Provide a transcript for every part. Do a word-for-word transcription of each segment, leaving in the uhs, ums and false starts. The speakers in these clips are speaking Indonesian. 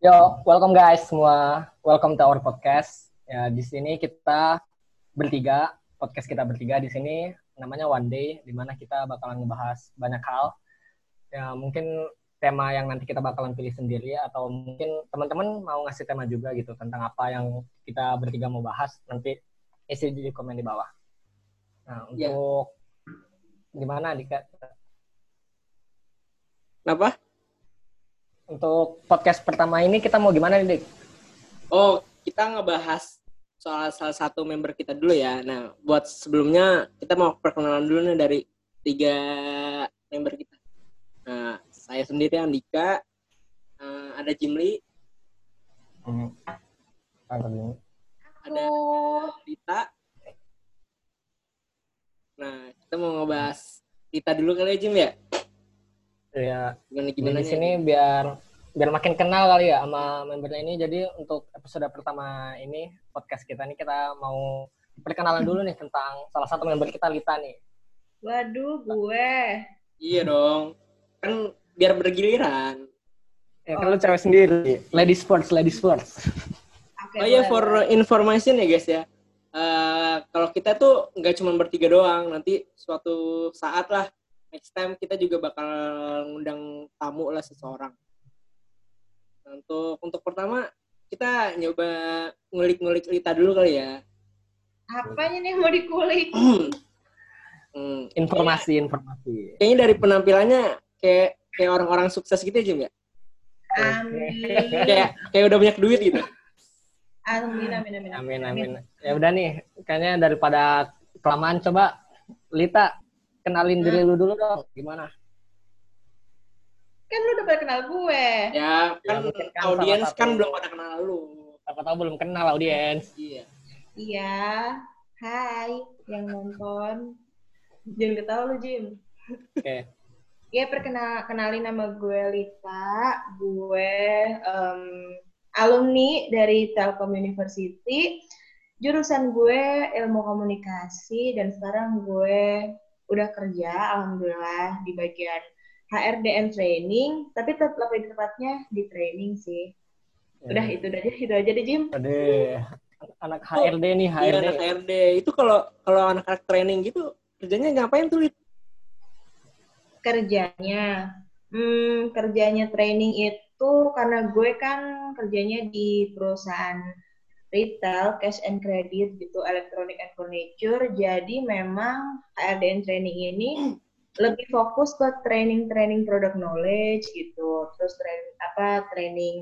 Yo, welcome guys semua. Welcome to our podcast. Ya, di sini kita bertiga, podcast kita bertiga di sini namanya One Day, di mana kita bakalan ngebahas banyak hal. Ya, mungkin tema yang nanti kita bakalan pilih sendiri atau mungkin teman-teman mau ngasih tema juga gitu tentang apa yang kita bertiga mau bahas, nanti isi di komen di bawah. Nah, untuk yeah. Gimana Dika? Kenapa? Untuk podcast pertama ini kita mau gimana nih, Dik? Oh, kita ngebahas soal salah satu member kita dulu ya. Nah, buat sebelumnya kita mau perkenalan dulu nih dari tiga member kita. Nah, saya sendiri Andika, uh, ada Jimli, hmm. ada Rita. Nah, kita mau ngebahas Rita dulu kali ya, Jim ya? Ya, gimana di sini ya? biar biar makin kenal kali ya sama membernya ini. Jadi untuk episode pertama ini podcast kita nih kita mau perkenalan dulu nih tentang salah satu member kita, Lita nih. Waduh, gue. Iya dong. Kan biar bergiliran. Ya, kalau oh. cewek sendiri. Ladies first, ladies first. Okay, oh iya, for information ya guys ya. Uh, kalau kita tuh nggak cuma bertiga doang. Nanti suatu saat lah. Next time kita juga bakal ngundang tamu lah seseorang. Untuk untuk pertama kita nyoba ngulik-ngulik Lita dulu kali ya. Apanya nih mau dikulik? hmm. Informasi, ya. informasi. Kayaknya dari penampilannya kayak kayak orang-orang sukses gitu aja ya. Amin. kayak kayak udah banyak duit gitu. Amin, amin, amin. Amin, amin. Ya udah nih, kayaknya daripada kelamaan coba Lita kenalin diri lu dulu dong, gimana? Kan lu udah pada kenal gue. Ya, kan ya, kan audiens kan belum pada kenal lu. Siapa-siapa belum kenal audiens. Iya. Iya. Hai, yang nonton. Jangan ketawa lu, Jim. Oke. Okay. Iya, perkenal kenalin nama gue Lita. Gue um, alumni dari Telkom University. Jurusan gue ilmu komunikasi dan sekarang gue udah kerja, alhamdulillah, di bagian H R D M training, tapi tetap lebih tepatnya di training sih. Udah, yeah. itu aja, itu aja deh, Jim. Adeh, anak H R D nih, H R D. Iya, anak H R D. Itu kalau kalau anak-anak training gitu, kerjanya ngapain tuh? Kerjanya, hmm, kerjanya training itu, karena gue kan kerjanya di perusahaan retail, cash and credit gitu, electronic and furniture. Jadi memang H R D M training ini lebih fokus ke training-training product knowledge gitu. Terus training apa training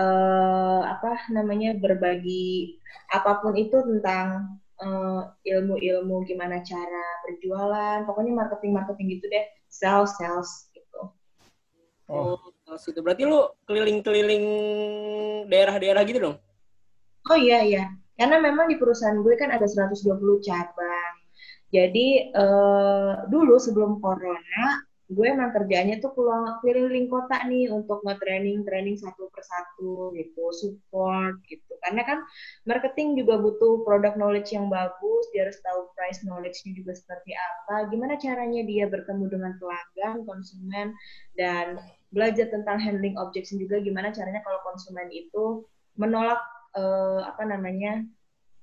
uh, apa namanya berbagi apapun itu tentang uh, ilmu-ilmu gimana cara berjualan. Pokoknya marketing-marketing gitu deh, sales-sales gitu. Oh, sales itu berarti lu keliling-keliling daerah-daerah gitu dong? Oh iya, iya. Karena memang di perusahaan gue kan ada seratus dua puluh cabang. Jadi, eh, dulu sebelum corona, gue emang kerjaannya tuh keliling kota nih untuk nge-training-training satu persatu gitu, support gitu. Karena kan marketing juga butuh product knowledge yang bagus, dia harus tahu price knowledge-nya juga seperti apa, gimana caranya dia bertemu dengan pelanggan, konsumen, dan belajar tentang handling objection juga, gimana caranya kalau konsumen itu menolak Uh, apa namanya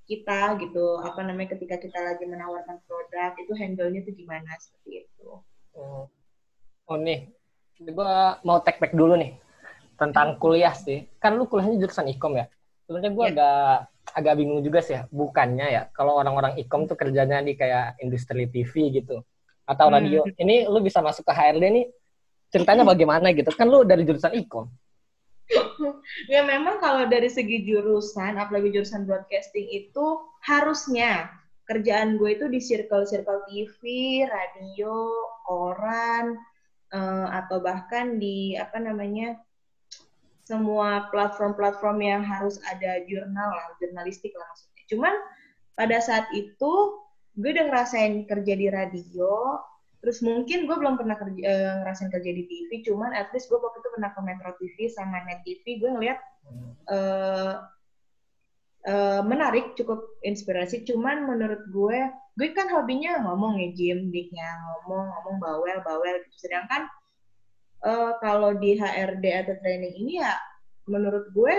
kita gitu apa namanya ketika kita lagi menawarkan produk itu handle-nya tuh gimana seperti itu. Oh, oh nih gue mau take back dulu nih tentang kuliah sih, kan lu kuliahnya jurusan ikom ya. Sebenarnya gue yeah. agak agak bingung juga sih ya. Bukannya ya kalau orang-orang ikom tuh kerjanya di kayak industri T V gitu atau hmm. radio, ini lu bisa masuk ke H R D nih ceritanya bagaimana gitu, kan lu dari jurusan ikom. Ya memang kalau dari segi jurusan, apalagi jurusan broadcasting itu harusnya kerjaan gue itu di circle-circle T V, radio, koran, eh, atau bahkan di apa namanya semua platform-platform yang harus ada jurnal lah, jurnalistik lah maksudnya. Cuman pada saat itu gue udah ngerasain kerja di radio. Terus mungkin gue belum pernah kerja, e, ngerasain kerja di T V, cuman at least gue waktu itu pernah ke Metro T V sama Net T V, gue ngeliat e, e, menarik, cukup inspirasi. Cuman menurut gue, gue kan hobinya ngomong ya Jim, diknya ngomong-ngomong bawel-bawel gitu. Sedangkan e, kalau di H R D atau training ini ya menurut gue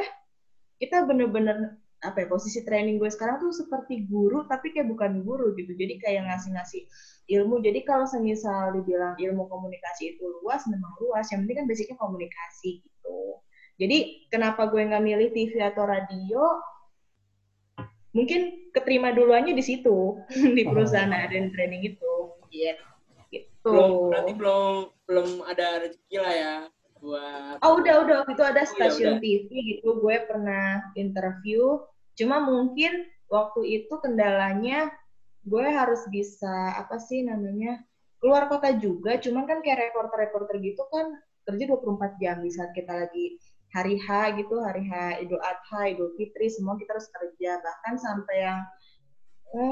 kita bener-bener apa ya, posisi training gue sekarang tuh seperti guru tapi kayak bukan guru gitu, jadi kayak ngasih-ngasih ilmu. Jadi kalau semisal dibilang ilmu komunikasi itu luas, memang luas, yang penting kan basicnya komunikasi gitu. Jadi kenapa gue nggak milih T V atau radio, mungkin keterima duluannya di situ, di perusahaan oh. Aden training itu yeah. gitu. Belum, berarti belum belum ada rezeki lah ya. Buat oh udah udah itu ada stasiun oh, T V gitu, gue pernah interview, cuma mungkin waktu itu kendalanya gue harus bisa apa sih namanya keluar kota juga, cuman kan kayak reporter-reporter gitu kan kerja dua puluh empat jam di saat kita lagi hari H gitu, hari H, Idul Adha, Idul Fitri, semua kita harus kerja, bahkan sampai yang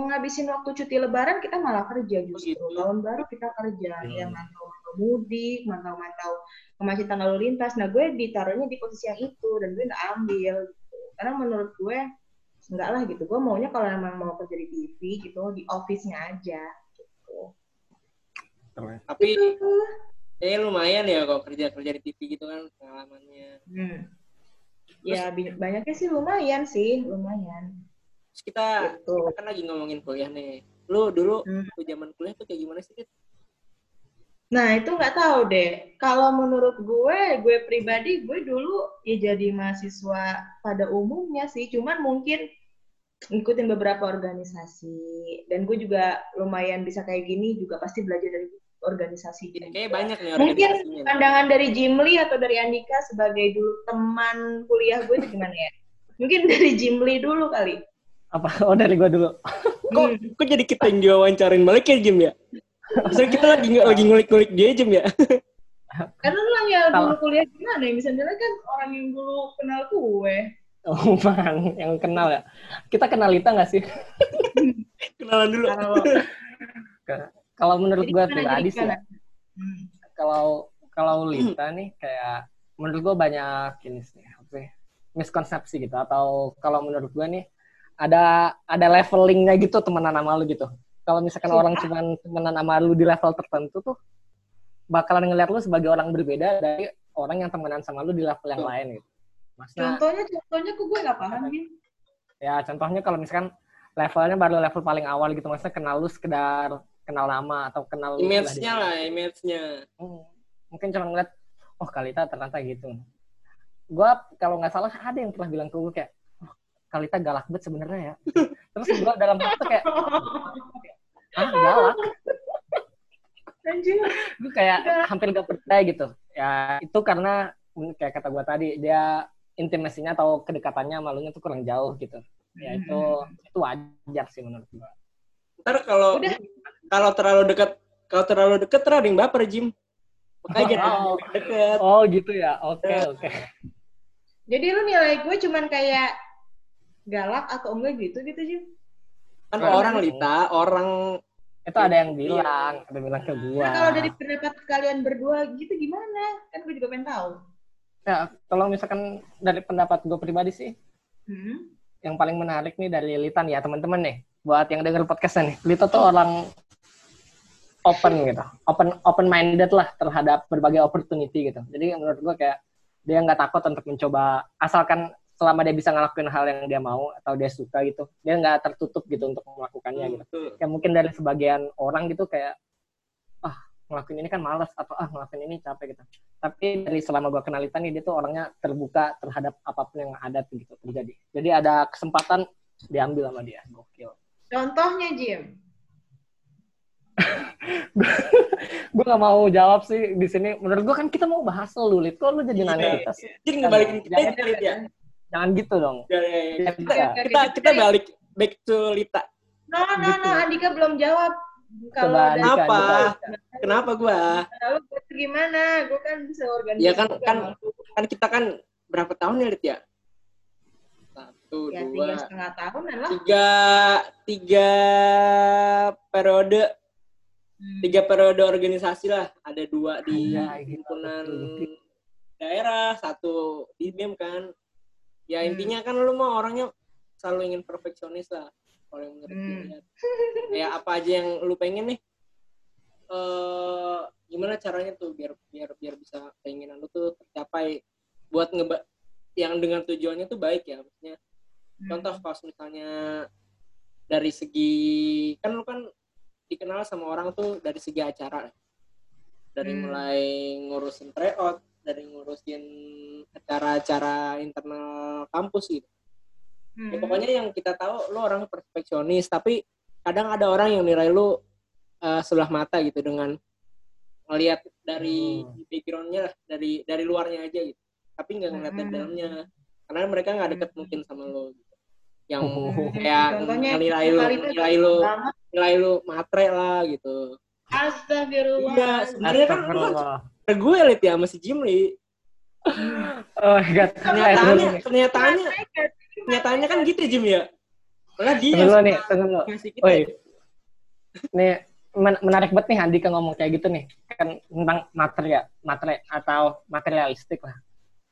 ngabisin waktu cuti lebaran kita malah kerja justru. Tahun baru kita kerja hmm. ya mantau-mantau mudik, mantau-mantau kemacetan lalu lintas. Nah gue ditaruhnya di posisi yang itu dan gue nggak ambil gitu. Karena menurut gue enggak lah gitu, gue maunya kalau emang mau kerja di T V gitu di office-nya aja gitu. Tapi gitu. Ya lumayan ya kalau kerja-kerja di T V gitu kan pengalamannya hmm. ya Terus, banyaknya sih lumayan sih lumayan Kita, gitu. Kita kan lagi ngomongin kuliah nih. Lu dulu hmm. tuh zaman kuliah tuh kayak gimana sih? Nah itu nggak tahu deh. Kalau menurut gue, gue pribadi, gue dulu ya jadi mahasiswa pada umumnya sih. Cuman mungkin ngikutin beberapa organisasi. Dan gue juga lumayan bisa kayak gini juga pasti belajar dari organisasi. Jadi kayak banyak nih organisasinya. Mungkin pandangan dari Jimli atau dari Andika sebagai dulu teman kuliah gue itu gimana ya? Mungkin dari Jimli dulu kali. Apa? Oh dari gue dulu. Kok, hmm. kok jadi kita yang diwawancarin balik ya, Jim ya? Misalnya kita lagi lagi ngulik-ngulik dia, Jim ya? Karena lu yang dulu kuliah gimana ya? Misalnya kan orang yang dulu kenal gue. Oh bang, yang kenal ya? Kita kenal Lita nggak sih? Kenalan dulu. Kalau menurut gue pribadi sih, kalau kalau Lita nih kayak menurut gue banyak ini sih, miskonsepsi gitu. Atau kalau menurut gue nih ada ada levelingnya gitu temenan sama lu gitu. Kalau misalkan ya. Orang cuman temenan sama lu di level tertentu tuh bakalan ngeliat lu sebagai orang berbeda dari orang yang temenan sama lu di level yang lain gitu. Maksudnya, contohnya contohnya kok gue nggak paham nih. Ya contohnya kalau misalkan levelnya baru level paling awal gitu, maksudnya kenal lu sekedar kenal nama atau kenal image-nya lah, image-nya. Hmm, mungkin cuma ngeliat oh Kalita ternyata gitu. Gua kalau nggak salah ada yang pernah bilang ke gue kayak Kalita galak banget sebenarnya ya. Terus gue dalam waktu kayak, ah galak. Anjir. Gue kayak galak. Hampir gak percaya gitu. Ya itu karena kayak kata gue tadi, dia intimasinya atau kedekatannya malunya tuh kurang jauh gitu. Ya itu itu wajar sih menurut gue. Ntar kalau kalau terlalu dekat, kalau terlalu dekat terlalu ada yang baper Jim. Makanya oh, jadi dekat. Oh gitu ya. Oke okay, oke. Okay. Jadi lu nilai gue cuman kayak galak atau enggak gitu gitu Jim? Kan orang Lita, orang itu ada yang bilang, ada yang bilang ke gua. Nah, kalau dari pendapat kalian berdua gitu gimana? Kan gua juga pengen tahu. Ya, kalau misalkan dari pendapat gua pribadi sih, hmm? yang paling menarik nih dari Lita nih ya teman-teman nih, buat yang denger podcastnya nih, Lita tuh orang open gitu, open open minded lah terhadap berbagai opportunity gitu. Jadi menurut gua kayak dia nggak takut untuk mencoba asalkan selama dia bisa ngelakuin hal yang dia mau atau dia suka gitu, dia nggak tertutup gitu untuk melakukannya gitu. Ya mungkin dari sebagian orang gitu kayak ah ngelakuin ini kan malas atau ah ngelakuin ini capek gitu. Tapi dari selama gue kenal Lita nih, dia tuh orangnya terbuka terhadap apapun yang ada gitu terjadi. Jadi ada kesempatan diambil sama dia. Gokil. Contohnya Jim. Gue gak mau jawab sih di sini. Menurut gue kan kita mau bahas lu Lit, kok lu jadi nanya kita sih? Jadi ngebalikin kita aja Lit ya. Jangan gitu dong. Ya, ya, ya. Kita, ya, kita, kita, kita balik back to Lita. No, no, gitu. No, Andika belum jawab. Kalau apa? Kenapa gua? Lalu gimana? Gua kan bisa organisasi. Ya kan, kan, kan kita kan berapa tahun ya Lit ya? Satu, ya, dua, tiga setengah tahun lah. Tiga, tiga periode, hmm. tiga periode organisasi lah. Ada dua di himpunan daerah, satu di B E M kan. Ya intinya kan lu mah orangnya selalu ingin perfeksionis lah kalau yang menurut gue. Hmm. Ya apa aja yang lu pengen nih? Uh, gimana caranya tuh biar biar biar bisa keinginan lu tuh tercapai buat ngeba- yang yang dengan tujuannya tuh baik ya, maksudnya hmm. contoh pas misalnya dari segi kan lu kan dikenal sama orang tuh dari segi acara, dari hmm. mulai ngurusin tryout, dari ngurusin acara-acara internal kampus gitu. Hmm. Ya, pokoknya yang kita tahu lu orang perfeksionis, tapi kadang ada orang yang nilai lu uh, sebelah mata gitu dengan ngelihat dari hmm. background-nya lah, dari dari luarnya aja gitu. Tapi nggak ngeliat hmm. dalamnya, karena mereka nggak deket hmm. mungkin sama lo gitu. Yang hmm. kayak nilai lu, nilai lu, nilai lu matre lah gitu. Astagfirullah. Iya, sebenarnya kan gue elit ya, masih Jimli. Oh my God. Kenyataannya, kenyataannya, kenyataannya kan gitu Jim ya. Malah dia lo nih, lo. Kita, Oi. Gitu. Nih, menarik banget nih Andika ngomong kayak gitu nih. Kan tentang material, materi atau materialistik lah.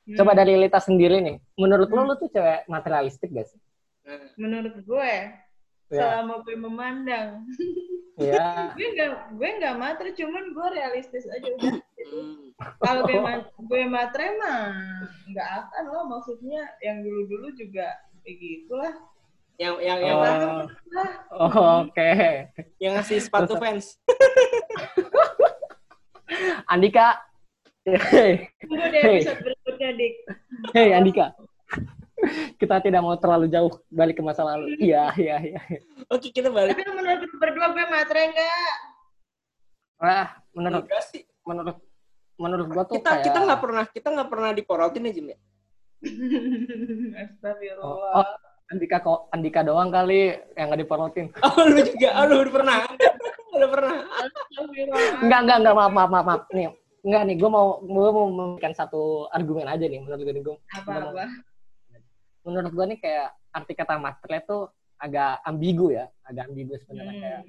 Hmm. Coba dari Lita sendiri nih. Menurut hmm. lo, lo tuh cewek materialistik gak sih? Menurut gue, ya. Selama gue memandang. Yeah. gue nggak gue nggak matre, cuman gue realistis aja udah. Kalau gue mat, gue matre mah nggak akan loh, maksudnya yang dulu dulu juga kayak gitulah. Yang yang oh. yang mana? Oh, oke. Okay. Yang ngasih sepatu fans. Andika. Hey. Tunggu deh episode berikutnya, Dik. Hei Andika. Kita tidak mau terlalu jauh balik ke masa lalu. Iya, iya, iya. Oke, kita balik. Tapi menurut berdua gue matre enggak? Nah, menurut enggak sih. Menurut menurut gua tuh kita kayak... kita nggak pernah kita nggak pernah diporotin ya, Jim ya. Astagfirullah. Oh, oh, Andika kok Andika doang kali yang nggak diporotin. Oh, lu juga. Oh, lu udah pernah. Udah pernah. Astagfirullah. Enggak, enggak, enggak, maaf, maaf, maaf. Nih, enggak nih, gua mau gua mau memberikan satu argumen aja nih menurut gue nih, gua. Apa-apa? Menurut gue nih kayak arti kata matre tuh agak ambigu ya, agak ambigu sebenarnya hmm. kayak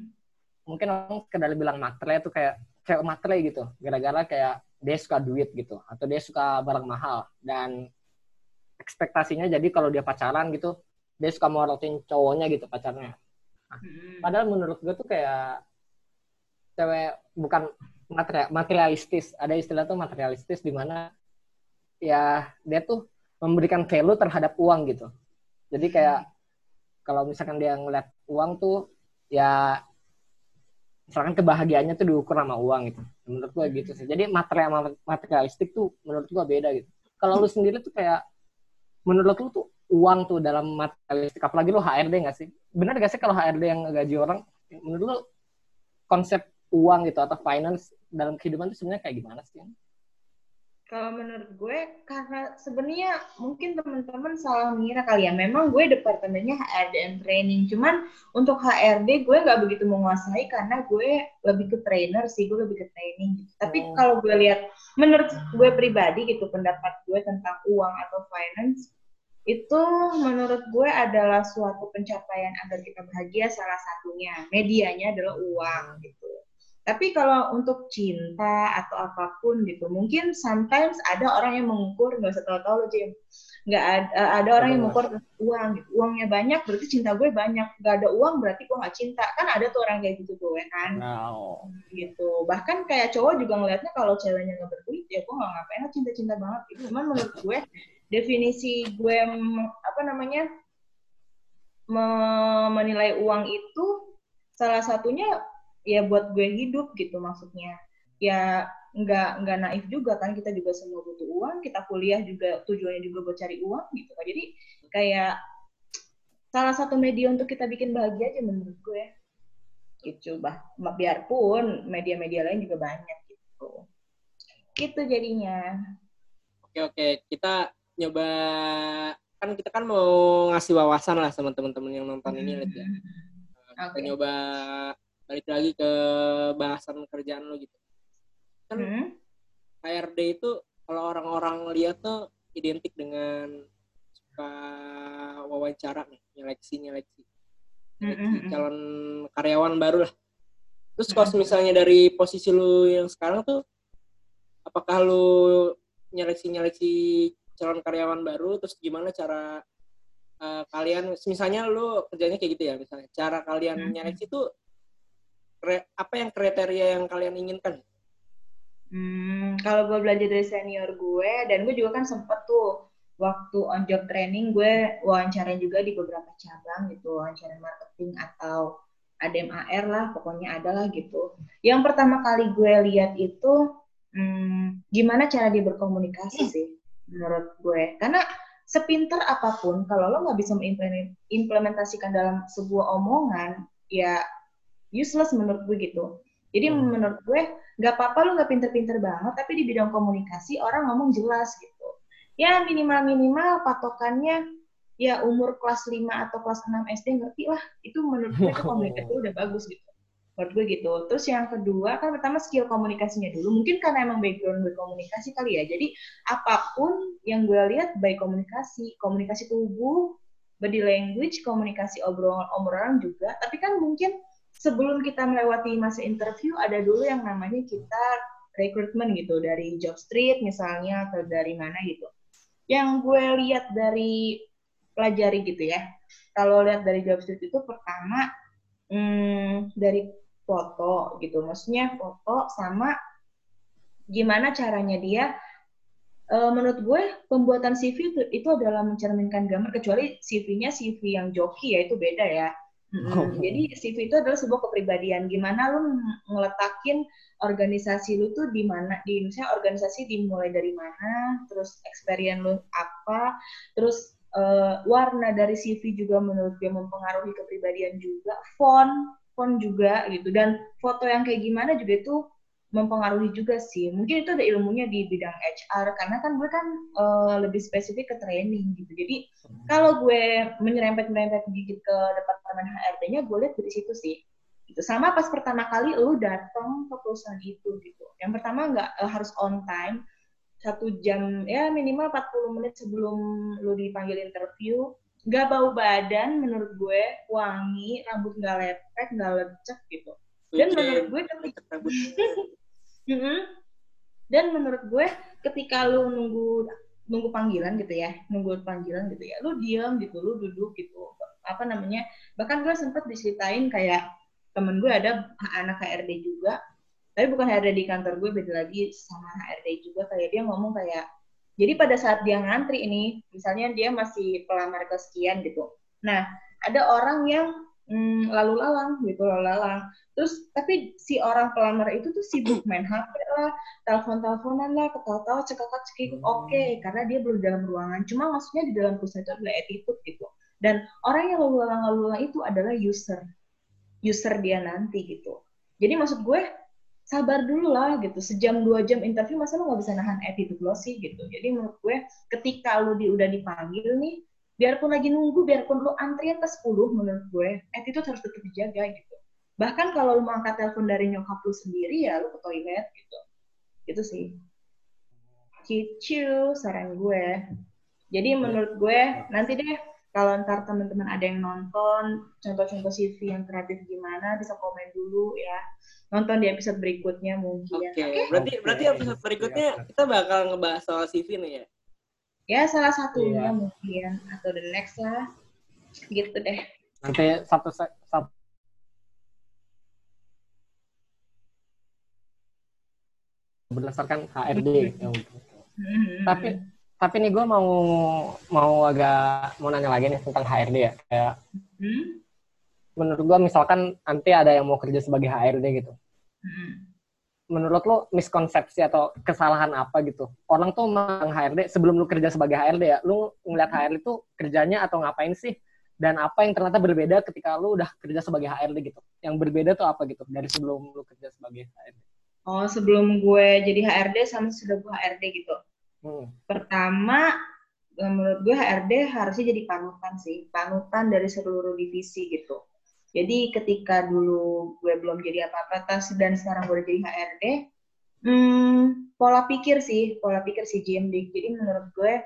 mungkin orang sekedar bilang matre tuh kayak cewek matre gitu, gara-gara kayak dia suka duit gitu, atau dia suka barang mahal dan ekspektasinya jadi kalau dia pacaran gitu, dia suka morotin cowoknya gitu pacarnya. Nah, hmm. padahal menurut gue tuh kayak cewek bukan materi- materialistis, ada istilah tuh materialistis di mana ya dia tuh memberikan value terhadap uang gitu. Jadi kayak kalau misalkan dia ngeliat uang tuh ya misalkan kebahagiaannya tuh diukur sama uang gitu. Menurut gue gitu sih. Jadi material materialistik tuh menurut gue beda gitu. Kalau lu sendiri tuh kayak menurut lu tuh uang tuh dalam materialistik, apalagi lu H R D nggak sih? Benar nggak sih kalau H R D yang gaji orang? Menurut lu konsep uang gitu atau finance dalam kehidupan tuh sebenarnya kayak gimana sih? Kalau menurut gue, karena sebenarnya mungkin teman-teman salah mengira kali ya. Memang gue departemennya H R D and Training. Cuman untuk H R D gue nggak begitu menguasai karena gue lebih ke trainer sih, gue lebih ke training. Tapi oh. kalau gue lihat, menurut gue pribadi gitu, pendapat gue tentang uang atau finance, itu menurut gue adalah suatu pencapaian agar kita bahagia salah satunya. Medianya adalah uang gitu. Tapi kalau untuk cinta atau apapun gitu, mungkin sometimes ada orang yang mengukur, nggak usah tahu-tahu lo Jim, nggak ada, ada orang yang mengukur uang, gitu. Uangnya banyak berarti cinta gue banyak, nggak ada uang berarti gue nggak cinta, kan ada tuh orang kayak gitu gue kan, no. gitu. Bahkan kayak cowok juga ngelihatnya kalau ceweknya nggak berduit, ya gue nggak ngapain, cinta-cinta banget. Gitu. Cuman menurut gue definisi gue apa namanya menilai uang itu salah satunya ya buat gue hidup gitu maksudnya. Ya nggak nggak naif juga kan, kita juga semua butuh uang, kita kuliah juga tujuannya juga buat cari uang gitu kan. Jadi kayak salah satu media untuk kita bikin bahagia aja menurut gue. Gitu bah, biarpun media-media lain juga banyak gitu. Gitu jadinya. Oke oke, kita nyoba kan kita kan mau ngasih wawasan lah sama teman-teman yang nonton hmm. ini lihat ya. Kita okay. nyoba balik lagi ke bahasan kerjaan lo gitu. Kan hmm? H R D itu kalau orang-orang lihat tuh identik dengan suka wawancara nih, nyeleksi-nyeleksi. Hmm. Calon karyawan baru lah. Terus kalau misalnya dari posisi lo yang sekarang tuh, apakah lo nyeleksi-nyeleksi calon karyawan baru, terus gimana cara uh, kalian, misalnya lo kerjanya kayak gitu ya, misalnya cara kalian hmm. nyeleksi tuh apa yang kriteria yang kalian inginkan? Hmm, kalau gue belajar dari senior gue, dan gue juga kan sempet tuh waktu on job training gue wawancara juga di beberapa cabang gitu, wawancara marketing atau A D M A R lah, pokoknya ada lah gitu. Yang pertama kali gue lihat itu hmm, gimana cara dia berkomunikasi sih menurut gue, karena sepinter apapun kalau lo nggak bisa mengimplementasikan dalam sebuah omongan ya useless menurut gue gitu. Jadi hmm. menurut gue nggak apa-apa lo nggak pinter-pinter banget, tapi di bidang komunikasi orang ngomong jelas gitu. Ya minimal-minimal patokannya ya umur kelas lima atau kelas enam S D ngerti lah. Itu menurut gue itu komunikasi udah bagus gitu. Menurut gue gitu. Terus yang kedua kan pertama skill komunikasinya dulu. Mungkin karena emang background gue komunikasi kali ya. Jadi apapun yang gue lihat baik komunikasi, komunikasi tubuh, body language, komunikasi obrolan-obrolan juga. Tapi kan mungkin sebelum kita melewati masa interview ada dulu yang namanya kita recruitment gitu dari Jobstreet misalnya atau dari mana gitu. Yang gue lihat dari pelajari gitu ya, kalau lihat dari Jobstreet itu pertama hmm, dari foto gitu, maksudnya foto sama gimana caranya dia. E, menurut gue pembuatan C V itu, itu adalah mencerminkan gambar, kecuali C V-nya C V yang joki ya, itu beda ya. Mm-hmm. Jadi C V itu adalah sebuah kepribadian. Gimana lu ngeletakin organisasi lu tuh di mana, di misalnya organisasi dimulai dari mana, terus experience lu apa, terus uh, warna dari C V juga menurut gue mempengaruhi kepribadian juga, font, font juga gitu, dan foto yang kayak gimana juga itu mempengaruhi juga sih. Mungkin itu ada ilmunya di bidang H R karena kan gue kan uh, lebih spesifik ke training gitu. Jadi hmm. kalau gue menyerempet-nyerempet dikit ke departemen H R D-nya, gue lihat dari situ sih. Itu sama pas pertama kali lu datang ke perusahaan itu gitu. Yang pertama nggak uh, harus on time, satu jam ya minimal empat puluh menit sebelum lu dipanggil interview. Nggak bau badan menurut gue, wangi, rambut nggak lepek, nggak lecek gitu. Dan menurut gue ketika dan menurut gue ketika lu nunggu nunggu panggilan gitu ya, nunggu panggilan gitu ya, lu diam gitu, lu duduk gitu, apa namanya, bahkan gue sempet diceritain kayak temen gue ada anak H R D juga, tapi bukan H R D di kantor gue, beda lagi sama H R D juga, kayak dia ngomong kayak, jadi pada saat dia ngantri ini, misalnya dia masih pelamar kesekian gitu, nah ada orang yang Hmm, lalu lalang gitu, lalu lalang. Terus tapi si orang pelamar itu tuh sibuk main H P lah, telepon-teleponan lah, ketawa-tawa, cekak-cekik, oke, okay, karena dia belum dalam ruangan. Cuma maksudnya di dalam perusahaan itu adalah attitude gitu. Dan orang yang lalu lalang, lalu lalang itu adalah user, user dia nanti gitu. Jadi maksud gue sabar dulu lah gitu, sejam dua jam interview masa lo nggak bisa nahan attitude lo sih gitu. Jadi menurut gue ketika lo di, udah dipanggil nih, biarpun lagi nunggu, biarpun lu antrian ke sepuluh, menurut gue, attitude harus tetap dijaga gitu. Bahkan kalau lu mengangkat telepon dari nyokap lu sendiri, ya lu ke toilet gitu. Gitu sih. Cicu, saran gue. Jadi menurut gue, nanti deh, kalau ntar teman-teman ada yang nonton, contoh-contoh C V yang kreatif gimana, bisa komen dulu ya. Nonton di episode berikutnya mungkin. Oke, okay. okay? berarti, okay. berarti episode berikutnya kita bakal ngebahas soal C V nih ya? Ya salah satunya yeah. mungkin atau the next lah gitu deh. Nanti satu satu berdasarkan H R D. ya, mm-hmm. Tapi tapi nih gue mau mau agak mau nanya lagi nih tentang H R D ya. Kayak mm-hmm. menurut gue misalkan nanti ada yang mau kerja sebagai H R D gitu. Mm-hmm. Menurut lo miskonsepsi atau kesalahan apa gitu? Orang tuh memang H R D, sebelum lo kerja sebagai H R D ya, lo ngeliat H R D itu kerjanya atau ngapain sih? Dan apa yang ternyata berbeda ketika lo udah kerja sebagai H R D gitu? Yang berbeda tuh apa gitu dari sebelum lo kerja sebagai H R D? Oh, sebelum gue jadi H R D sama sudah gue H R D gitu. Hmm. Pertama, menurut gue H R D harusnya jadi panutan sih. Panutan dari seluruh divisi gitu. Jadi ketika dulu gue belum jadi apa-apa, dan sekarang gue udah jadi H R D, hmm, pola pikir sih, pola pikir si J M D. Jadi menurut gue,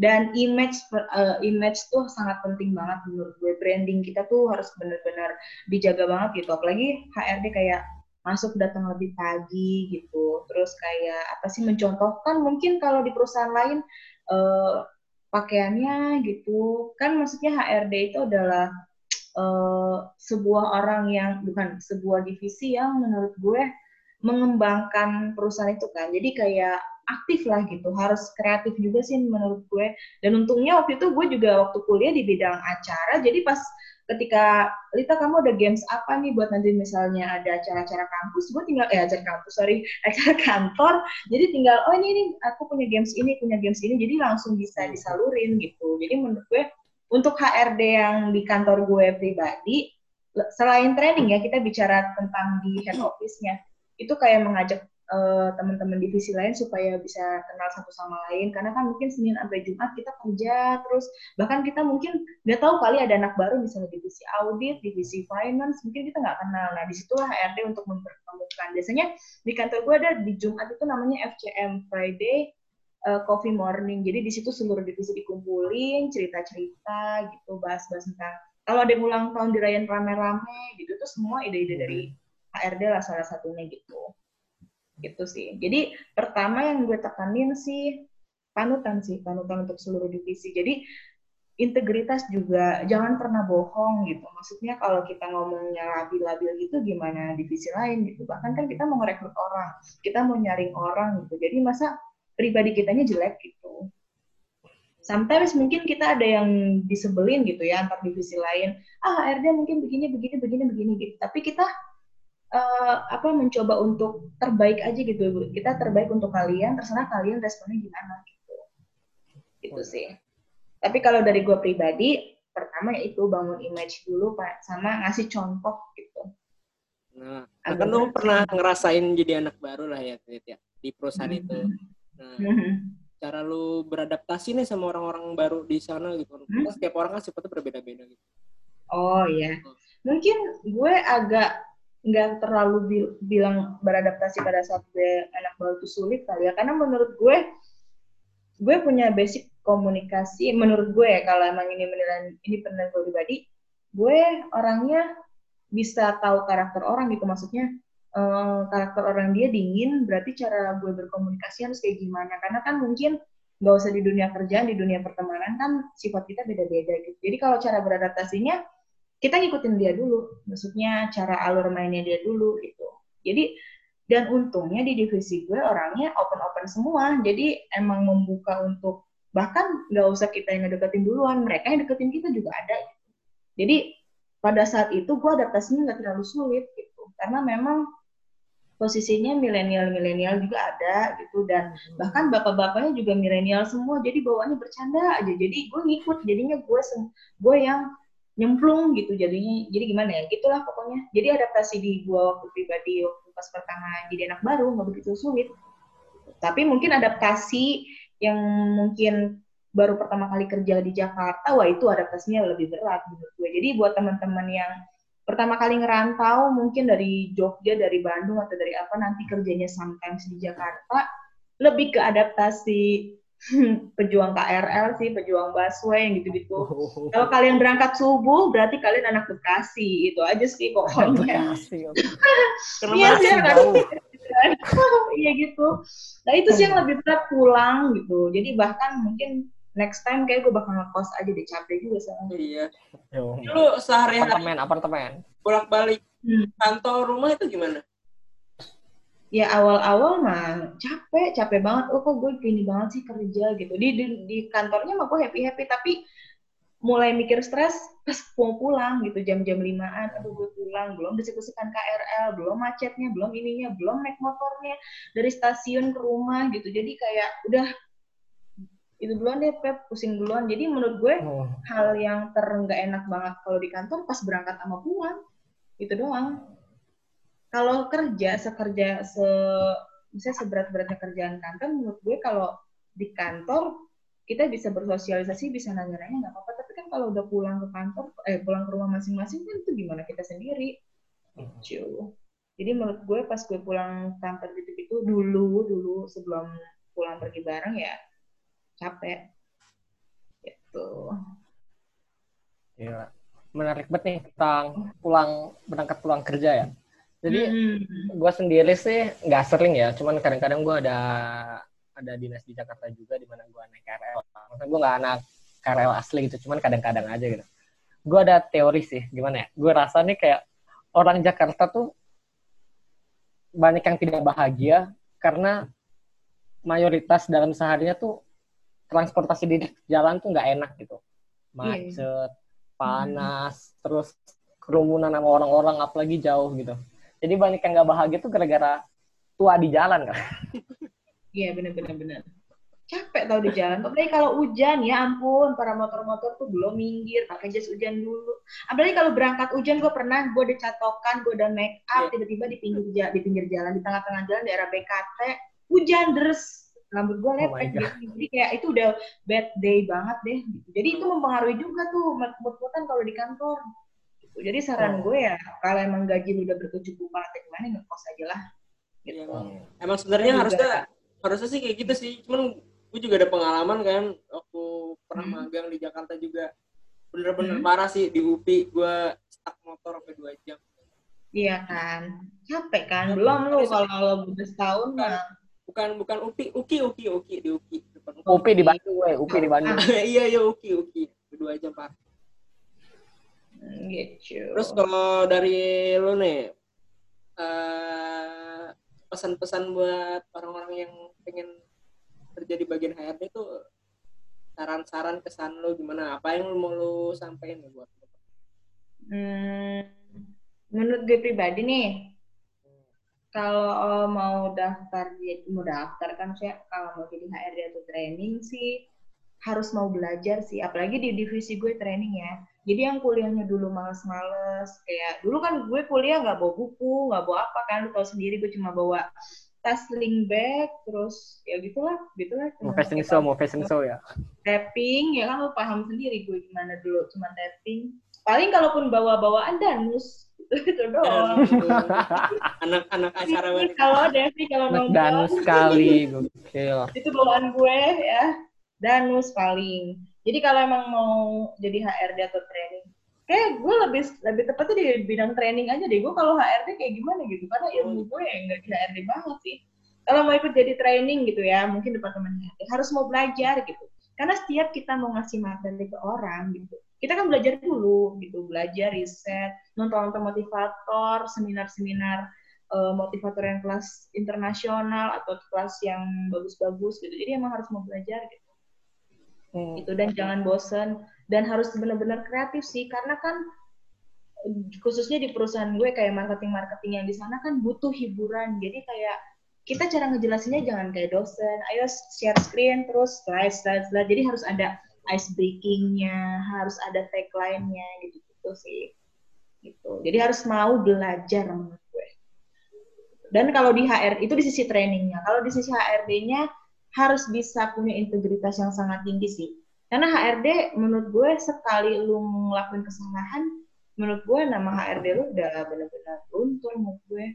dan image uh, image tuh sangat penting banget menurut gue. Branding kita tuh harus benar-benar dijaga banget gitu. Apalagi H R D kayak masuk datang lebih pagi gitu. Terus kayak apa sih mencontohkan mungkin kalau di perusahaan lain uh, pakaiannya gitu. Kan maksudnya H R D itu adalah Uh, sebuah orang yang bukan sebuah divisi yang menurut gue mengembangkan perusahaan itu kan. Jadi kayak aktif lah gitu, harus kreatif juga sih menurut gue. Dan untungnya waktu itu gue juga waktu kuliah di bidang acara, jadi pas ketika Lita kamu ada games apa nih buat nanti misalnya ada acara-acara kampus, gue tinggal eh acara kampus sorry acara kantor, jadi tinggal oh ini ini aku punya games ini punya games ini, jadi langsung bisa disalurin gitu. Jadi menurut gue untuk H R D yang di kantor gue pribadi, selain training ya, kita bicara tentang di head office-nya, itu kayak mengajak uh, teman-teman divisi lain supaya bisa kenal satu sama lain, karena kan mungkin Senin sampai Jumat kita kerja terus, bahkan kita mungkin nggak tahu kali ada anak baru misalnya divisi audit, divisi finance, mungkin kita nggak kenal. Nah disitulah H R D untuk mempertemukan. Biasanya di kantor gue ada di Jumat itu namanya F C M, Friday Coffee Morning. Jadi di situ seluruh divisi dikumpulin, cerita-cerita gitu, bahas-bahas tentang kalau ada yang ulang tahun dirayain rame-rame gitu, tuh semua ide-ide dari H R D lah salah satunya gitu. Gitu sih. Jadi pertama yang gue tekanin sih panutan sih, panutan untuk seluruh divisi. Jadi integritas juga, jangan pernah bohong gitu. Maksudnya kalau kita ngomongnya labil-labil gitu, gimana divisi lain gitu. Bahkan kan kita mau ngerekrut orang, kita mau nyaring orang gitu. Jadi masa pribadi kitanya jelek gitu. Sometimes mungkin kita ada yang disebelin gitu ya antar divisi lain. Ah H R D mungkin begini begini begini begini gitu. Tapi kita uh, apa mencoba untuk terbaik aja gitu. Kita terbaik untuk kalian. Terserah kalian responnya gimana gitu. Gitu sih. Tapi kalau dari gue pribadi, pertama itu bangun image dulu pak, sama ngasih contoh gitu. Nah, kan lu pernah ngerasain jadi anak baru lah ya, ya di perusahaan hmm. itu. Nah, mm-hmm. cara lu beradaptasi nih sama orang-orang baru di sana gitu. Mm-hmm. Setiap orang kan sifatnya berbeda-beda gitu. Oh iya. Yeah. Mungkin gue agak nggak terlalu bil- bilang beradaptasi pada saat gue anak baru itu sulit kali ya. Karena menurut gue, gue punya basic komunikasi. Menurut gue ya, kalau emang ini beneran ini beneran gue pribadi, gue orangnya bisa tahu karakter orang gitu, maksudnya. Uh, karakter orang dia dingin, berarti cara gue berkomunikasi harus kayak gimana, karena kan mungkin gak usah di dunia kerjaan, di dunia pertemanan kan sifat kita beda-beda gitu. Jadi kalau cara beradaptasinya kita ngikutin dia dulu, maksudnya cara alur mainnya dia dulu gitu. Jadi dan untungnya di divisi gue orangnya open-open semua, jadi emang membuka untuk, bahkan gak usah kita yang ngedeketin duluan, mereka yang deketin kita juga ada gitu. Jadi pada saat itu gue adaptasinya gak terlalu sulit gitu, karena memang posisinya milenial-milenial juga ada gitu, dan bahkan bapak-bapaknya juga milenial semua, jadi bawaannya bercanda aja, jadi gue ngikut, jadinya gue sem- gue yang nyemplung gitu jadinya, jadi gimana ya gitulah pokoknya. Jadi adaptasi di gue waktu pribadi waktu pas pertama jadi anak baru nggak begitu sulit, tapi mungkin adaptasi yang mungkin baru pertama kali kerja di Jakarta, wah itu adaptasinya lebih berat menurut gue. Jadi buat teman-teman yang pertama kali ngerantau mungkin dari Jogja, dari Bandung, atau dari apa, nanti kerjanya sometimes di Jakarta, lebih ke adaptasi pejuang K R L sih, pejuang busway, yang gitu-gitu. Oh. Kalau kalian berangkat subuh, berarti kalian anak Bekasi, itu aja sih pokoknya. Bekasi, oke. Iya sih, iya gitu. Nah itu sih yang lebih berat, pulang gitu. Jadi bahkan mungkin next time kayak gue bakal ngekos aja deh, capek juga soalnya. Iya. Dulu sehari-hari apartemen, apartemen. Bolak-balik hmm. kantor rumah itu gimana? Ya awal-awal mah capek, capek banget. Oh kok gue gini banget sih kerja gitu. Di di, di kantornya mah gue happy-happy, tapi mulai mikir stres pas mau pulang gitu, jam-jam limaan. Aduh gue pulang, belum desik-desikan K R L, belum macetnya, belum ininya, belum naik motornya dari stasiun ke rumah gitu. Jadi kayak udah itu duluan deh, Pep, pusing duluan. Jadi menurut gue, oh. hal yang ter nggak enak banget kalau di kantor pas berangkat sama pulang, itu doang. Kalau kerja, sekerja, se misalnya seberat-beratnya kerjaan kantor, menurut gue kalau di kantor, kita bisa bersosialisasi, bisa nanya-nanya, nggak apa-apa. Tapi kan kalau udah pulang ke kantor, eh pulang ke rumah masing-masing, kan itu gimana kita sendiri. Gitu. Jadi menurut gue, pas gue pulang kantor gitu-gitu, dulu, dulu sebelum pulang pergi bareng ya, capek gitu. Iya, menarik banget nih tentang pulang berangkat pulang kerja ya. Jadi mm-hmm. gue sendiri sih nggak sering ya, cuman kadang-kadang gue ada ada dinas di Jakarta juga di mana gue naik K R L. Maksudnya gue nggak anak K R L asli gitu, cuman kadang-kadang aja gitu. Gue ada teori sih, gimana ya? Gue rasa nih kayak orang Jakarta tuh banyak yang tidak bahagia karena mayoritas dalam seharinya tuh transportasi di jalan tuh nggak enak gitu, macet, yeah. panas, hmm. terus kerumunan sama orang-orang apalagi jauh gitu. Jadi banyak yang nggak bahagia tuh gara-gara tua di jalan kan? Iya yeah, benar-benar. Capek tau di jalan. Apalagi kalau hujan, ya ampun, para motor-motor tuh belum minggir, pakai jas hujan dulu. Apalagi kalau berangkat hujan, gue pernah, gue ada catokan, gue udah make up, yeah. tiba-tiba di pinggir jalan, di pinggir jalan, di tengah-tengah jalan daerah B K T, hujan deres, rambut gue lepek. Oh gitu. Jadi kayak itu udah bad day banget deh. Jadi itu mempengaruhi juga tuh mood-moodan kalau di kantor. Jadi saran oh. gue ya, kalau emang gaji udah berkecukupan berarti gimana, ngekos aja lah. Gitu. Yeah. Emang sebenarnya nah, harusnya juga, harusnya sih kayak gitu sih, cuman gue juga ada pengalaman kan, waktu pernah hmm. magang di Jakarta juga. Bener-bener hmm. parah sih, di U P I gue stuck motor sampai dua jam. Iya kan, capek kan? Ya, belum lu kalau udah setahun bukan, nah. bukan, bukan U P I, UKI, UKI, UKI, di UKI. U P I di Bandung, weh, U P I di Bandung. Iya, iya, UKI, UKI, dua jam parah. Gitu. Terus kalau dari lu nih, uh, pesan-pesan buat orang-orang yang pengen kerja di bagian H R D itu saran-saran kesan lo gimana? Apa yang lo mau lo sampaikan ya buat lo? Hmm, menurut gue pribadi nih, hmm. kalau mau daftar, mau daftar kan saya kalau mau jadi H R D atau training sih harus mau belajar sih, apalagi di divisi gue training ya. Jadi yang kuliahnya dulu males-males, kayak dulu kan gue kuliah nggak bawa buku, nggak bawa apa kan, lo tau sendiri gue cuma bawa tas sling bag, terus ya gitulah, gitulah. Mau fashion show, mau fashion show ya. Tapping, ya kan lo paham sendiri gue gimana dulu, cuma tapping. Paling kalaupun bawa-bawaan danus, itu doang. Anak-anak acara banget. Kalau Devi, kalau nongkrong. Danus kali, gokil. Itu bawaan gue ya, danus paling. Jadi kalau emang mau jadi H R D atau training, kayak gue lebih lebih tepatnya di bidang training aja deh. Gue kalau H R D kayak gimana gitu, karena ilmu gue ya nggak di H R D banget sih. Kalau mau ikut jadi training gitu ya, mungkin departemen H R D harus mau belajar gitu. Karena setiap kita mau ngasih materi ke orang gitu, kita kan belajar dulu gitu, belajar riset, nonton-nonton motivator, seminar-seminar uh, motivator yang kelas internasional atau kelas yang bagus-bagus gitu. Jadi emang harus mau belajar gitu. Hmm. Itu dan jangan bosen. Dan harus benar-benar kreatif sih, karena kan khususnya di perusahaan gue kayak marketing-marketing yang di sana kan butuh hiburan. Jadi kayak kita cara ngejelasinnya jangan kayak dosen, ayo share screen terus slide slide slide. Jadi harus ada ice breaking-nya, harus ada tagline-nya gitu gitu sih. Gitu. Jadi harus mau belajar menurut gue. Dan kalau di H R itu di sisi trainingnya, kalau di sisi H R D-nya harus bisa punya integritas yang sangat tinggi sih. Karena H R D menurut gue sekali lu ngelakuin kesalahan, menurut gue nama H R D lu udah benar-benar runtuh menurut gue.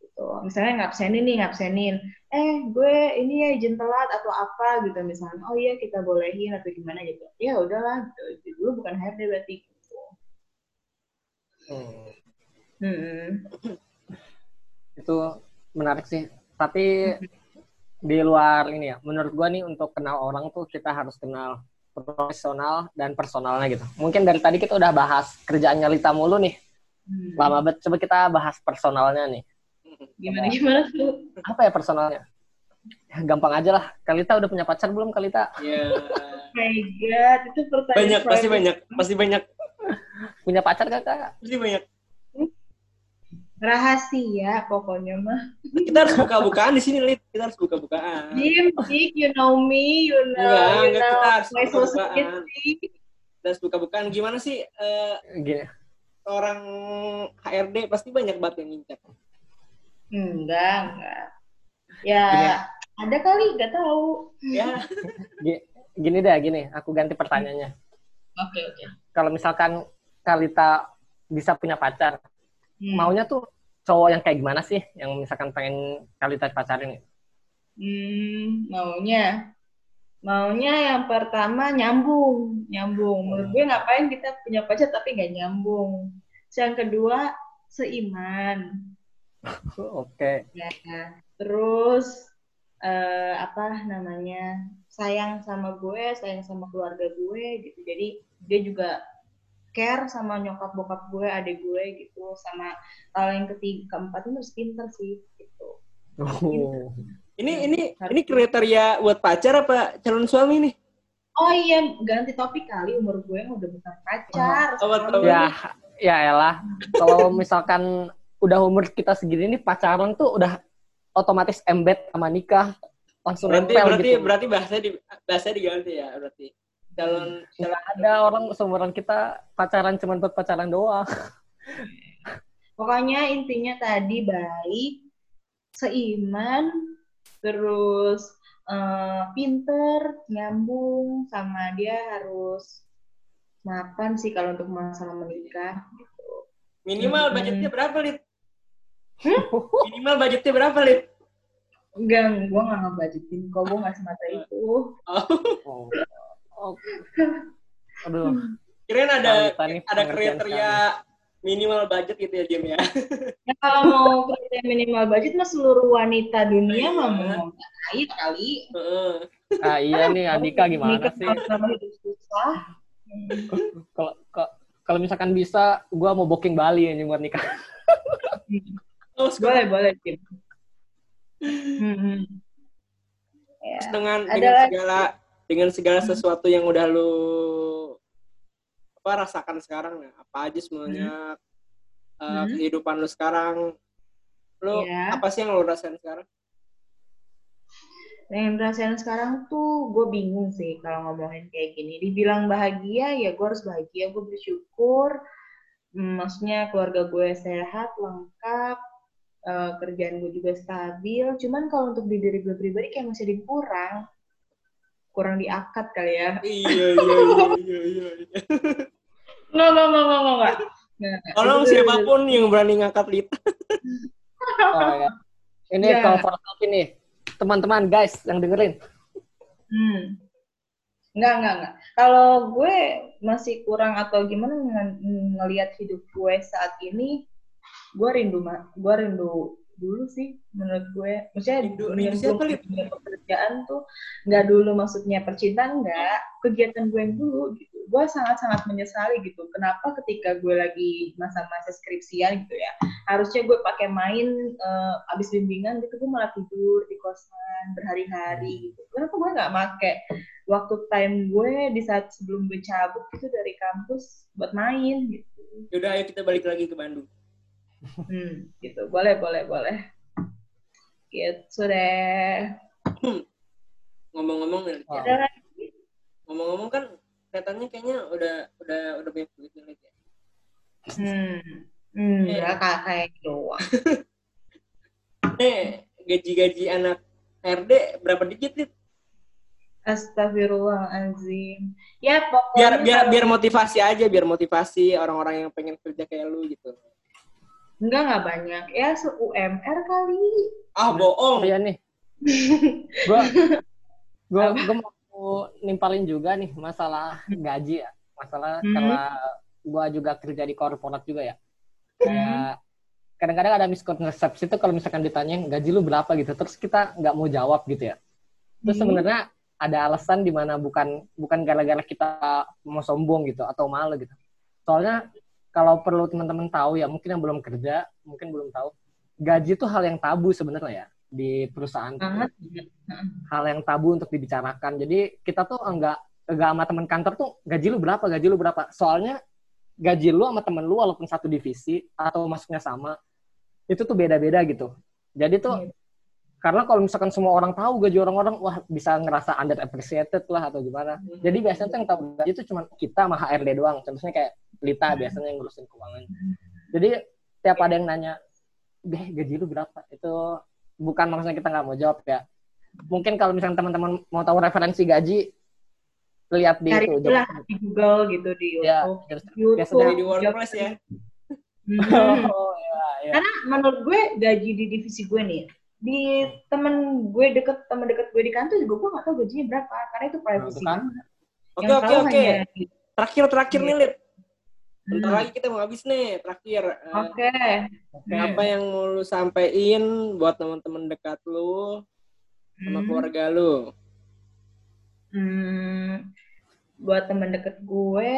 Gitu. Misalnya ngabsenin nih, ngabsenin. Eh, gue ini ya izin telat atau apa gitu misalnya. Oh iya kita bolehin atau gimana gitu. Ya udahlah, gitu. Lu bukan H R D berarti. Gitu. Hmm. Hmm. Itu menarik sih. Tapi di luar ini ya, menurut gue nih untuk kenal orang tuh kita harus kenal profesional dan personalnya gitu. Mungkin dari tadi kita udah bahas kerjaannya Lita mulu nih. Hmm. Lama banget. Coba kita bahas personalnya nih. Gimana gimana tuh? Apa ya personalnya? Ya, gampang aja lah. Kalita udah punya pacar belum Kalita? Iya. Yeah. My God, itu pertanyaan. Banyak pasti banyak, pasti banyak. Punya pacar gak Kak? Pasti banyak. Rahasia pokoknya mah. Kita harus buka-bukaan di sini, Lid. Kita harus buka-bukaan. Jim, Jim, you know me, you know, enggak, you enggak, know kita harus my society. Kita harus buka-bukaan. Gimana sih uh, gini. Orang H R D pasti banyak banget yang ngincar. Enggak, enggak. Ya, gini. Ada kali, enggak tahu. Ya. Gini dah, gini. Aku ganti pertanyaannya. Oke, okay, oke. Okay. Kalau misalkan Kalita bisa punya pacar, Hmm. maunya tuh cowok yang kayak gimana sih? Yang misalkan pengen Kalita pacarin? Hmm, maunya, maunya yang pertama nyambung, nyambung. Menurut gue ngapain kita punya pacar tapi nggak nyambung. Yang kedua seiman. Oke. Okay. Ya, terus eh, apa namanya? Sayang sama gue, sayang sama keluarga gue gitu. Jadi dia juga care sama nyokap bokap gue, adik gue gitu, sama kalau yang ketiga keempat itu harus pinter sih gitu. Oh. Ini ini ini kriteria buat pacar apa calon suami nih? Oh iya, ganti topik kali, umur gue yang udah bukan pacar. Oh, oh, ya, ya elah. Kalau misalkan udah umur kita segini nih pacaran tuh udah otomatis embed sama nikah. Langsung berarti, nempel berarti, gitu. Berarti bahasanya, di, bahasanya diganti ya berarti? Calon, calon ada orang seumuran kita pacaran cuma buat pacaran doang. Pokoknya intinya tadi baik, seiman, terus uh, pinter, nyambung, sama dia harus mapan sih kalau untuk masalah menikah. Gitu. Minimal budgetnya berapa, Lid? Hmm? Minimal budgetnya berapa, Lid? Enggak, gue gak ngebajetin kok, gue gak semata itu. Oh. Oh. Aduh. Kirain ada nah, ada kriteria minimal budget gitu ya, Jim ya? Ya kalau mau kriteria minimal budget mah seluruh wanita dunia mah mau ngait kali. Ah iya nih Andika gimana sih? Susah. Kalau kalau misalkan bisa, gue mau booking Bali yang buat nikah. Boleh boleh Jim. Ya. Dengan dengan segala dengan segala sesuatu yang udah lu apa rasakan sekarang ya, apa aja semuanya hmm. Uh, hmm. kehidupan lu sekarang, lu yeah. apa sih yang lu rasain sekarang? Yang rasain sekarang tuh gue bingung sih kalau ngomongin kayak gini. Dibilang bahagia ya gue harus bahagia, gue bersyukur. Maksudnya keluarga gue sehat, lengkap, uh, kerjaan gue juga stabil. Cuman kalau untuk di diri gue pribadi kayak masih dikurang, kurang diangkat kali ya. Iya iya iya iya. iya. Nggak, nggak, nggak, nggak, nggak. Tolong siapapun yang berani ngangkat Lita. Oh, ya. Ini yeah. cover up ini. Teman-teman, guys, yang dengerin. Hmm. Nggak, nggak, nggak. Kalau gue masih kurang atau gimana ng- ngelihat hidup gue saat ini, gue rindu, ma- gue rindu dulu sih, menurut gue. Maksudnya rindu, rindu siapa, Lita? Pekerjaan tuh, nggak dulu maksudnya percintaan, nggak. Kegiatan gue yang dulu, gitu. Gue sangat-sangat menyesali gitu. Kenapa ketika gue lagi masa-masa skripsian gitu ya, harusnya gue pakai main uh, abis bimbingan gitu, gue malah tidur di kosan berhari-hari gitu. Kenapa gue nggak pakai waktu time gue di saat sebelum gue cabut gitu dari kampus buat main gitu? Yaudah, ayo kita balik lagi ke Bandung. Hmm, gitu. Boleh, boleh, boleh. Gitu deh. Ngomong-ngomong nih. Oh. Ngomong-ngomong kan kelihatannya kayaknya udah udah udah banyak duitnya aja. Hmm, hmm, ya kayak doang. Nih gaji-gaji anak R D berapa digit nih? Astagfirullahaladzim. Ya pokoknya. Biar biar biar motivasi aja, biar motivasi orang-orang yang pengen kerja kayak lu gitu. Enggak nggak banyak, ya se-U M R kali. Ah bohong. Iya nih. Gua, gua, gua mau nimpalin juga nih masalah gaji ya, masalah mm-hmm. karena gue juga kerja di korporat juga ya, kayak mm-hmm. kadang-kadang ada miskonsepsi tuh kalau misalkan ditanya gaji lu berapa gitu, terus kita nggak mau jawab gitu ya, terus mm-hmm. sebenarnya ada alasan di mana bukan bukan gara-gara kita mau sombong gitu atau malu gitu, soalnya kalau perlu teman-teman tahu ya, mungkin yang belum kerja mungkin belum tahu, gaji tuh hal yang tabu sebenarnya ya di perusahaan, uh-huh. hal yang tabu untuk dibicarakan. Jadi kita tuh enggak enggak sama teman kantor tuh gaji lu berapa, gaji lu berapa. Soalnya gaji lu sama temen lu walaupun satu divisi atau masuknya sama, itu tuh beda-beda gitu. Jadi tuh yeah. karena kalau misalkan semua orang tahu gaji orang-orang, wah bisa ngerasa underappreciated lah atau gimana. Mm-hmm. Jadi biasanya tuh yang tahu gaji itu cuma kita sama H R D doang. Contohnya kayak Lita mm-hmm. biasanya yang ngurusin keuangan. Mm-hmm. Jadi tiap ada yang nanya, "Beh, gaji lu berapa?" Itu bukan maksudnya kita nggak mau jawab ya. Mungkin kalau misalnya teman-teman mau tahu referensi gaji, lihat di itu. Cari di Google gitu, di ya, YouTube. Biasanya di WordPress ya. Hmm. Oh, ya, ya. Karena menurut gue gaji di divisi gue nih, di temen gue deket, temen deket gue di kantor juga gue nggak tahu gajinya berapa, karena itu privacy. Nah, oke oke oke. Terakhir terakhir nih Lid. Bentar lagi kita mau habis nih, terakhir. Oke. Okay. Uh, apa yang mau lu sampein buat teman-teman dekat lu sama hmm. keluarga lu? Hmm, buat teman dekat gue,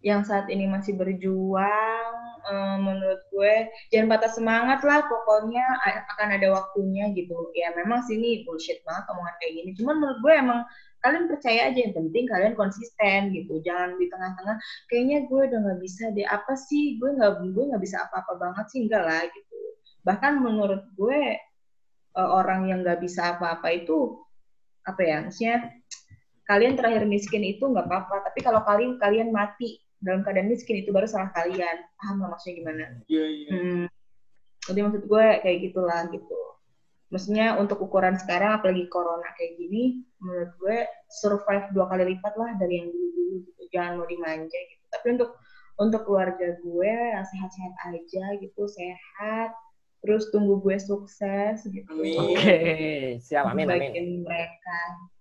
yang saat ini masih berjuang, um, menurut gue jangan patah semangat lah, pokoknya akan ada waktunya gitu. Ya memang sini bullshit banget omongan kayak gini, cuman menurut gue emang kalian percaya aja, yang penting kalian konsisten gitu. Jangan di tengah-tengah kayaknya gue udah nggak bisa deh, apa sih gue nggak gue nggak bisa apa-apa banget sih, enggak lah gitu. Bahkan menurut gue orang yang nggak bisa apa-apa itu apa ya, maksudnya kalian terakhir miskin itu nggak apa-apa, tapi kalau kalian kalian mati dalam keadaan miskin itu baru salah kalian. Paham nggak maksudnya gimana? Iya, iya. Hmm. Jadi maksud gue kayak gitulah gitu. Maksudnya untuk ukuran sekarang, apalagi corona kayak gini, menurut gue survive dua kali lipat lah dari yang dulu-dulu gitu. Jangan mau dimanja gitu. Tapi untuk untuk keluarga gue sehat-sehat aja gitu, sehat. Terus tunggu gue sukses gitu. Oke, siap, amin, amin. Bagian mereka.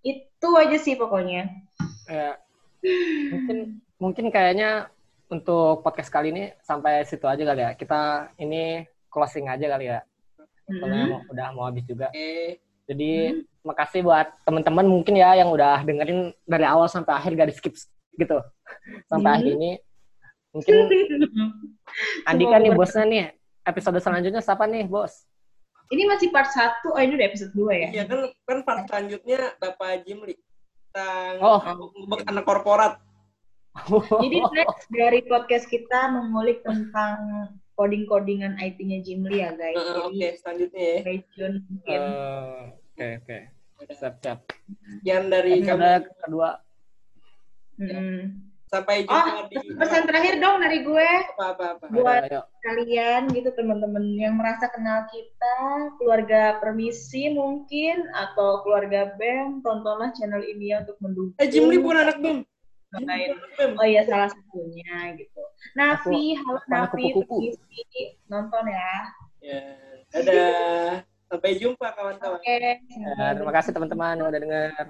Itu aja sih pokoknya. Eh, mungkin mungkin kayaknya untuk podcast kali ini sampai situ aja kali ya. Kita ini closing aja kali ya. Soalnya mm-hmm. udah mau habis juga. Eh. Jadi mm-hmm. makasih buat teman-teman mungkin ya yang udah dengerin dari awal sampai akhir, gak di-skip gitu. Sampai mm-hmm. akhir ini mungkin Andika nih bosnya nih. Episode selanjutnya siapa nih, Bos? Ini masih part satu, oh ini udah episode dua ya? Iya, kan, kan part selanjutnya Bapak Jimli. Tentang oh. anak korporat. Oh. Jadi next dari podcast kita mengulik tentang coding-codingan I T-nya Jimli ya, guys. Uh, Oke, okay, selanjutnya ya. Stay tune mungkin. Oke, oke. Siap-siap. Yang dari episode kedua. Hmm. Sampai jumpa. Oh, di... pesan terakhir dong dari gue. Apa-apa. Buat ayo, ayo. kalian gitu, teman-teman yang merasa kenal kita, keluarga Permisi mungkin, atau keluarga B E M, tontonlah channel ini ya untuk mendukung. Eh, Jimli bukan anak B E M. Oh iya, salah satunya gitu. Nafi, halo Nafi, Permisi, nonton ya. Ya, dadah. Sampai jumpa kawan-kawan. Okay. Ya, terima kasih teman-teman yang udah dengar.